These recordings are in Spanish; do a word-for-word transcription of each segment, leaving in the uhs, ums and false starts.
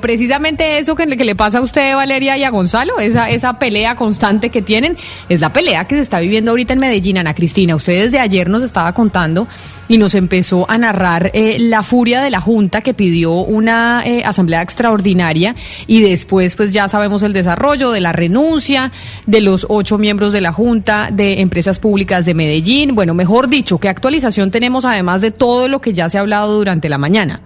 Precisamente eso que le, que le pasa a usted, Valeria, y a Gonzalo, esa, esa pelea constante que tienen, es la pelea que se está viviendo ahorita en Medellín. Ana Cristina, usted desde ayer nos estaba contando y nos empezó a narrar eh, la furia de la Junta que pidió una eh, asamblea extraordinaria y después pues ya sabemos el desarrollo de la renuncia de los ocho miembros de la Junta de Empresas Públicas de Medellín. Bueno, mejor dicho, ¿qué actualización tenemos además de todo lo que ya se ha hablado durante la mañana?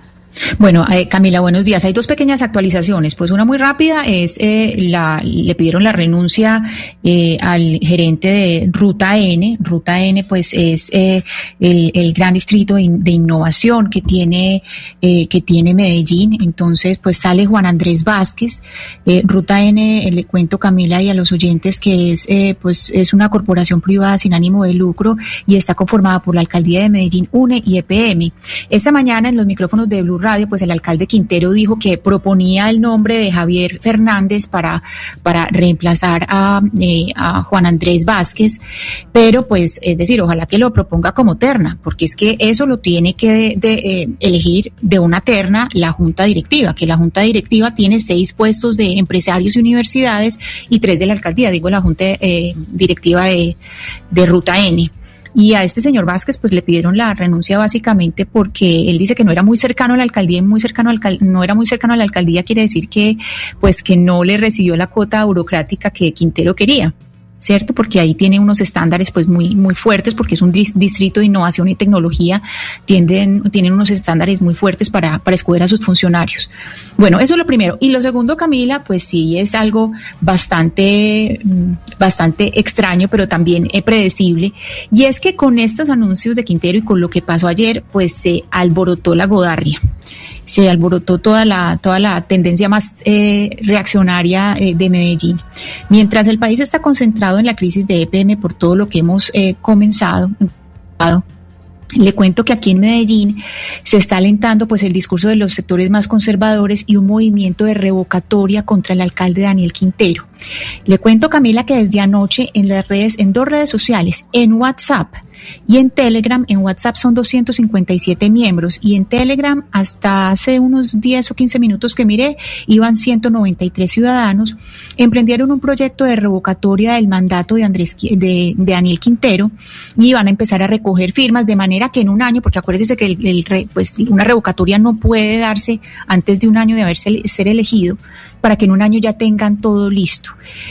Bueno, eh, Camila, buenos días. Hay dos pequeñas actualizaciones. Pues una muy rápida es eh, la le pidieron la renuncia eh, al gerente de Ruta N. Ruta N, pues es eh, el, el gran distrito de, in, de innovación que tiene eh, que tiene Medellín. Entonces, pues sale Juan Andrés Vázquez. Eh, Ruta N, eh, le cuento, Camila, y a los oyentes que es eh, pues es una corporación privada sin ánimo de lucro y está conformada por la alcaldía de Medellín, UNE y E P M. Esta mañana en los micrófonos de Blu Radio, pues el alcalde Quintero dijo que proponía el nombre de Javier Fernández para, para reemplazar a, eh, a Juan Andrés Vázquez, pero pues es decir, ojalá que lo proponga como terna, porque es que eso lo tiene que de, de, eh, elegir de una terna la Junta Directiva, que la Junta Directiva tiene seis puestos de empresarios y universidades y tres de la alcaldía, digo la Junta eh, Directiva de, de Ruta N. Y a este señor Vázquez pues le pidieron la renuncia básicamente porque él dice que no era muy cercano a la alcaldía y muy cercano al alcal- no era muy cercano a la alcaldía, quiere decir que pues que no le recibió la cuota burocrática que Quintero quería, ¿cierto? Porque ahí tiene unos estándares pues muy muy fuertes, porque es un distrito de innovación y tecnología, tienden, tienen unos estándares muy fuertes para, para escoger a sus funcionarios. Bueno, eso es lo primero. Y lo segundo, Camila, pues sí es algo bastante, bastante extraño, pero también predecible, y es que con estos anuncios de Quintero y con lo que pasó ayer, pues se alborotó la godarria. Se alborotó toda la toda la tendencia más eh, reaccionaria eh, de Medellín. Mientras el país está concentrado en la crisis de E P M por todo lo que hemos eh, comenzado, le cuento que aquí en Medellín se está alentando pues el discurso de los sectores más conservadores y un movimiento de revocatoria contra el alcalde Daniel Quintero. Le cuento, Camila, que desde anoche en las redes, en dos redes sociales, en WhatsApp y en Telegram, en WhatsApp son doscientos cincuenta y siete miembros y en Telegram hasta hace unos diez o quince minutos que miré, iban ciento noventa y tres ciudadanos, emprendieron un proyecto de revocatoria del mandato de Andrés de, de Daniel Quintero y van a empezar a recoger firmas de manera que en un año, porque acuérdense que el, el, pues una revocatoria no puede darse antes de un año de haberse ser elegido, para que en un año ya tengan todo listo.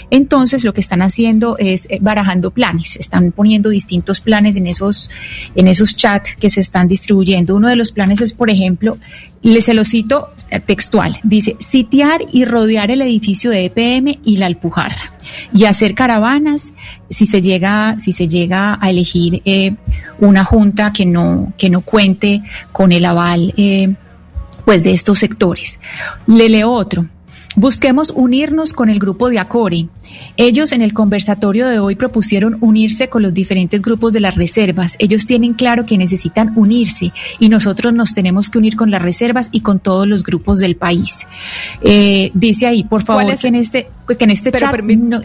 Entonces lo que están haciendo es barajando planes, están poniendo distintos planes en esos en esos chats que se están distribuyendo. Uno de los planes es, por ejemplo, les se lo cito textual, dice: sitiar y rodear el edificio de E P M y la Alpujarra y hacer caravanas si se llega si se llega a elegir eh, una junta que no que no cuente con el aval eh, pues de estos sectores. Le leo otro. Busquemos unirnos con el grupo de Acori. Ellos en el conversatorio de hoy propusieron unirse con los diferentes grupos de las reservas. Ellos tienen claro que necesitan unirse y nosotros nos tenemos que unir con las reservas y con todos los grupos del país. Eh, dice ahí, por favor, que en este, que en este chat... Permi- no,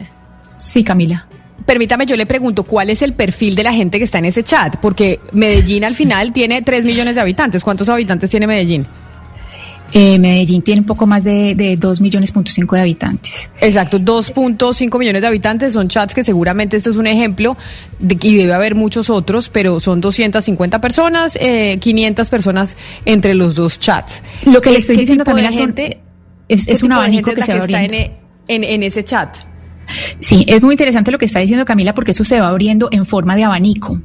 sí, Camila. Permítame, yo le pregunto, ¿cuál es el perfil de la gente que está en ese chat? Porque Medellín al final tiene tres millones de habitantes. ¿Cuántos habitantes tiene Medellín? Eh, Medellín tiene un poco más de, de dos millones punto cinco de habitantes. Exacto, dos punto cinco millones de habitantes. Son chats que seguramente este es un ejemplo de, y debe haber muchos otros, pero son doscientas cincuenta personas, eh, quinientas personas entre los dos chats. Lo que le estoy diciendo, Camila, gente, es, es un abanico que se va abriendo. En, en, en ese chat. Sí, es muy interesante lo que está diciendo Camila, porque eso se va abriendo en forma de abanico.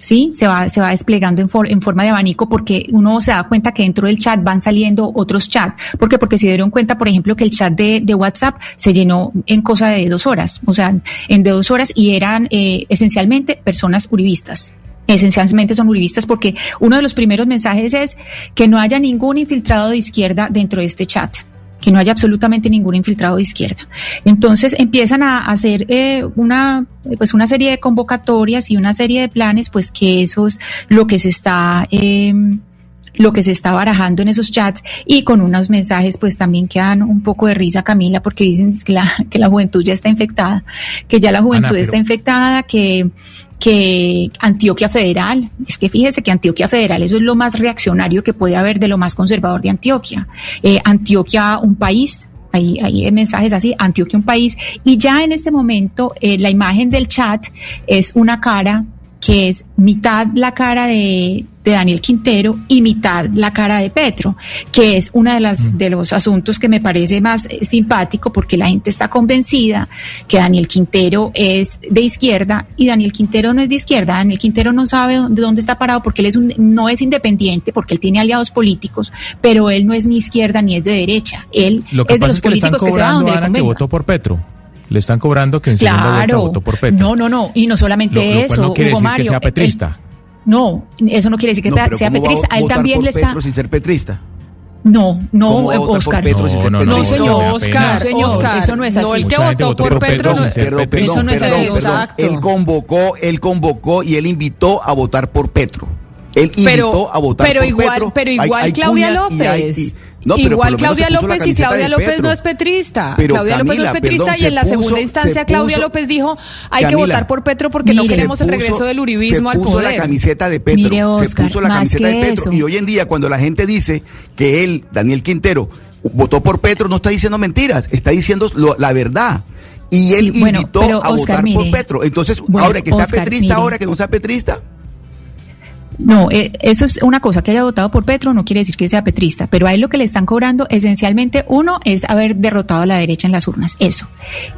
Sí, se va, se va desplegando en, for, en forma de abanico, porque uno se da cuenta que dentro del chat van saliendo otros chats. ¿Por qué? Porque se dieron cuenta, por ejemplo, que el chat de, de WhatsApp se llenó en cosa de dos horas, o sea, en de dos horas y eran eh, esencialmente personas uribistas. Esencialmente son uribistas, porque uno de los primeros mensajes es que no haya ningún infiltrado de izquierda dentro de este chat. que no haya absolutamente ningún infiltrado de izquierda. Entonces empiezan a hacer eh, una pues una serie de convocatorias y una serie de planes, pues que eso es lo que se está eh, lo que se está barajando en esos chats, y con unos mensajes pues también que dan un poco de risa, Camila, porque dicen que la, que la juventud ya está infectada, que ya la juventud Ana, pero... está infectada, que, que Antioquia Federal, es que fíjese que Antioquia Federal, eso es lo más reaccionario que puede haber de lo más conservador de Antioquia, eh, Antioquia un país. Hay, hay mensajes así, Antioquia un país, y ya en este momento eh, la imagen del chat es una cara que es mitad la cara de, de Daniel Quintero y mitad la cara de Petro, que es uno de, mm. de los asuntos que me parece más simpático, porque la gente está convencida que Daniel Quintero es de izquierda, y Daniel Quintero no es de izquierda. Daniel Quintero no sabe dónde, dónde está parado, porque él es un, no es independiente, porque él tiene aliados políticos, pero él no es ni izquierda ni es de derecha. Él Lo que es pasa de los es que políticos le están cobrando que se va donde a Ana le que votó por Petro. Le están cobrando que en segunda claro, vuelta votó por Petro. No, no, no. Y no solamente lo, lo eso, no quiere Hugo decir Mario, que sea petrista. Él, no, eso no quiere decir que no, sea, sea petrista. A él también le está... sin ser petrista? No, no, Oscar. No, no, no, señor, Oscar, Oscar. Eso no es así. No, el que votó por Petro no es petrista. Exacto. Él convocó, él convocó y él invitó a votar por Petro. Él invitó a votar por Petro. Pero igual Claudia López... No, igual Claudia López, y Claudia López no es petrista. Pero Claudia López no es petrista, y en la segunda instancia Claudia López dijo hay que votar por Petro porque no queremos el regreso del uribismo al poder. Se puso la camiseta de Petro, se puso la camiseta de Petro, y hoy en día cuando la gente dice que él, Daniel Quintero, votó por Petro, no está diciendo mentiras, está diciendo lo, la verdad. Y él invitó a votar por Petro. Entonces, ahora que sea petrista, ahora que no sea petrista. No, eso es una cosa, que haya votado por Petro no quiere decir que sea petrista, pero a él lo que le están cobrando esencialmente, uno, es haber derrotado a la derecha en las urnas, eso.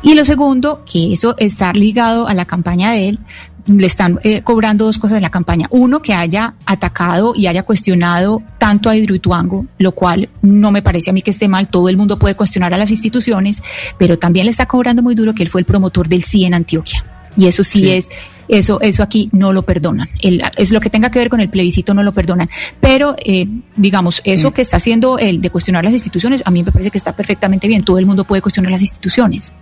Y lo segundo, que eso está ligado a la campaña de él, le están eh, cobrando dos cosas en la campaña. Uno, que haya atacado y haya cuestionado tanto a Hidroituango, lo cual no me parece a mí que esté mal, todo el mundo puede cuestionar a las instituciones, pero también le está cobrando muy duro que él fue el promotor del sí en Antioquia. Y eso sí, sí. es... Eso, eso aquí no lo perdonan. El, es lo que tenga que ver con el plebiscito, no lo perdonan. Pero, eh, digamos, eso que está haciendo el de cuestionar las instituciones, a mí me parece que está perfectamente bien. Todo el mundo puede cuestionar las instituciones.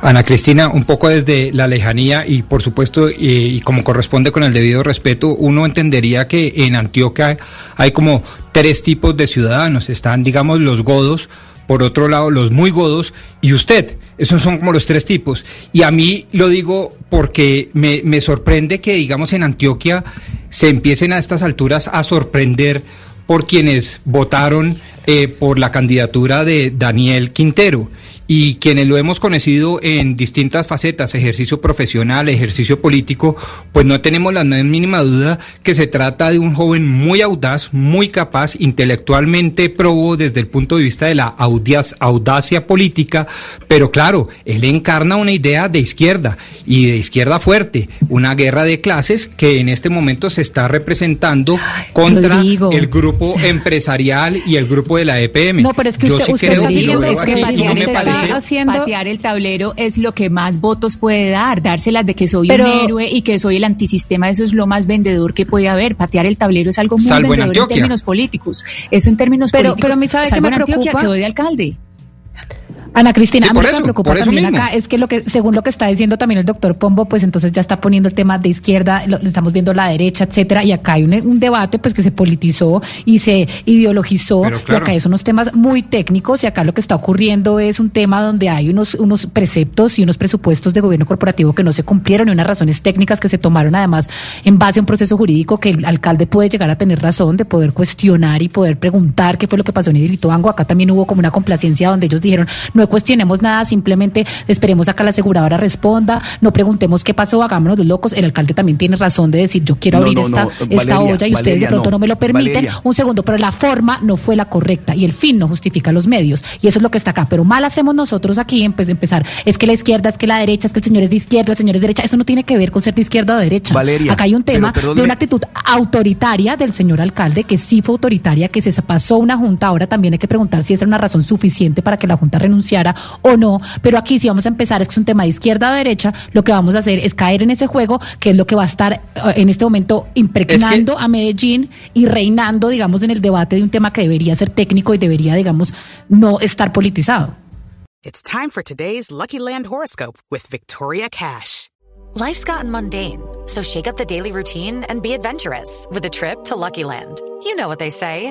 Ana Cristina, un poco desde la lejanía y, por supuesto, eh, y como corresponde con el debido respeto, uno entendería que en Antioquia hay como tres tipos de ciudadanos. Están, digamos, los godos, por otro lado, los muy godos, y usted. Esos son como los tres tipos. Y a mí lo digo porque me, me sorprende que, digamos, en Antioquia se empiecen a estas alturas a sorprender por quienes votaron eh, por la candidatura de Daniel Quintero, y quienes lo hemos conocido en distintas facetas, ejercicio profesional, ejercicio político, pues no tenemos la mínima duda que se trata de un joven muy audaz, muy capaz, intelectualmente probo desde el punto de vista de la audaz, audacia política, pero claro, él encarna una idea de izquierda, y de izquierda fuerte, una guerra de clases que en este momento se está representando contra el grupo empresarial y el grupo de la E P M. No, pero es que usted, sí usted está diciendo es que Valeria haciendo... Patear el tablero es lo que más votos puede dar, dárselas de que soy pero... un héroe y que soy el antisistema, eso es lo más vendedor que puede haber. Patear el tablero es algo muy salvo vendedor en, en términos políticos. Eso en términos pero, políticos. Pero a mí sabe que me preocupa. Antioquia quedó de alcalde. Ana Cristina, sí, a mí eso, me preocupa también mismo. Acá es que lo que según lo que está diciendo también el doctor Pombo, pues entonces ya está poniendo el tema de izquierda, lo, lo estamos viendo la derecha, etcétera, y acá hay un, un debate pues que se politizó y se ideologizó, claro. Y acá son unos temas muy técnicos, y acá lo que está ocurriendo es un tema donde hay unos, unos preceptos y unos presupuestos de gobierno corporativo que no se cumplieron, y unas razones técnicas que se tomaron además en base a un proceso jurídico que el alcalde puede llegar a tener razón de poder cuestionar y poder preguntar qué fue lo que pasó en Hidroituango. Acá también hubo como una complacencia donde ellos dijeron, no No cuestionemos nada, simplemente esperemos a que la aseguradora responda, no preguntemos qué pasó, hagámonos los locos. El alcalde también tiene razón de decir, yo quiero no, abrir no, esta, no, Valeria, esta olla, y Valeria, ustedes de pronto no, no me lo permiten, Valeria. Un segundo, pero la forma no fue la correcta, y el fin no justifica los medios, y eso es lo que está acá, pero mal hacemos nosotros aquí en, pues, empezar, es que la izquierda, es que la derecha, es que el señor es de izquierda, el señor es de derecha. Eso no tiene que ver con ser de izquierda o de derecha, Valeria, acá hay un tema de una actitud autoritaria del señor alcalde, que sí fue autoritaria, que se pasó una junta. Ahora también hay que preguntar si esa es una razón suficiente para que la junta renuncie renunciara o no, pero aquí si vamos a empezar, es que es un tema de izquierda o derecha, lo que vamos a hacer es caer en ese juego, que es lo que va a estar en este momento impregnando es que... a Medellín y reinando, digamos, en el debate de un tema que debería ser técnico y debería, digamos, no estar politizado. It's time for today's Lucky Land horoscope with Victoria Cash. Life's gotten mundane, so shake up the daily routine and be adventurous with a trip to Lucky Land. You know what they say,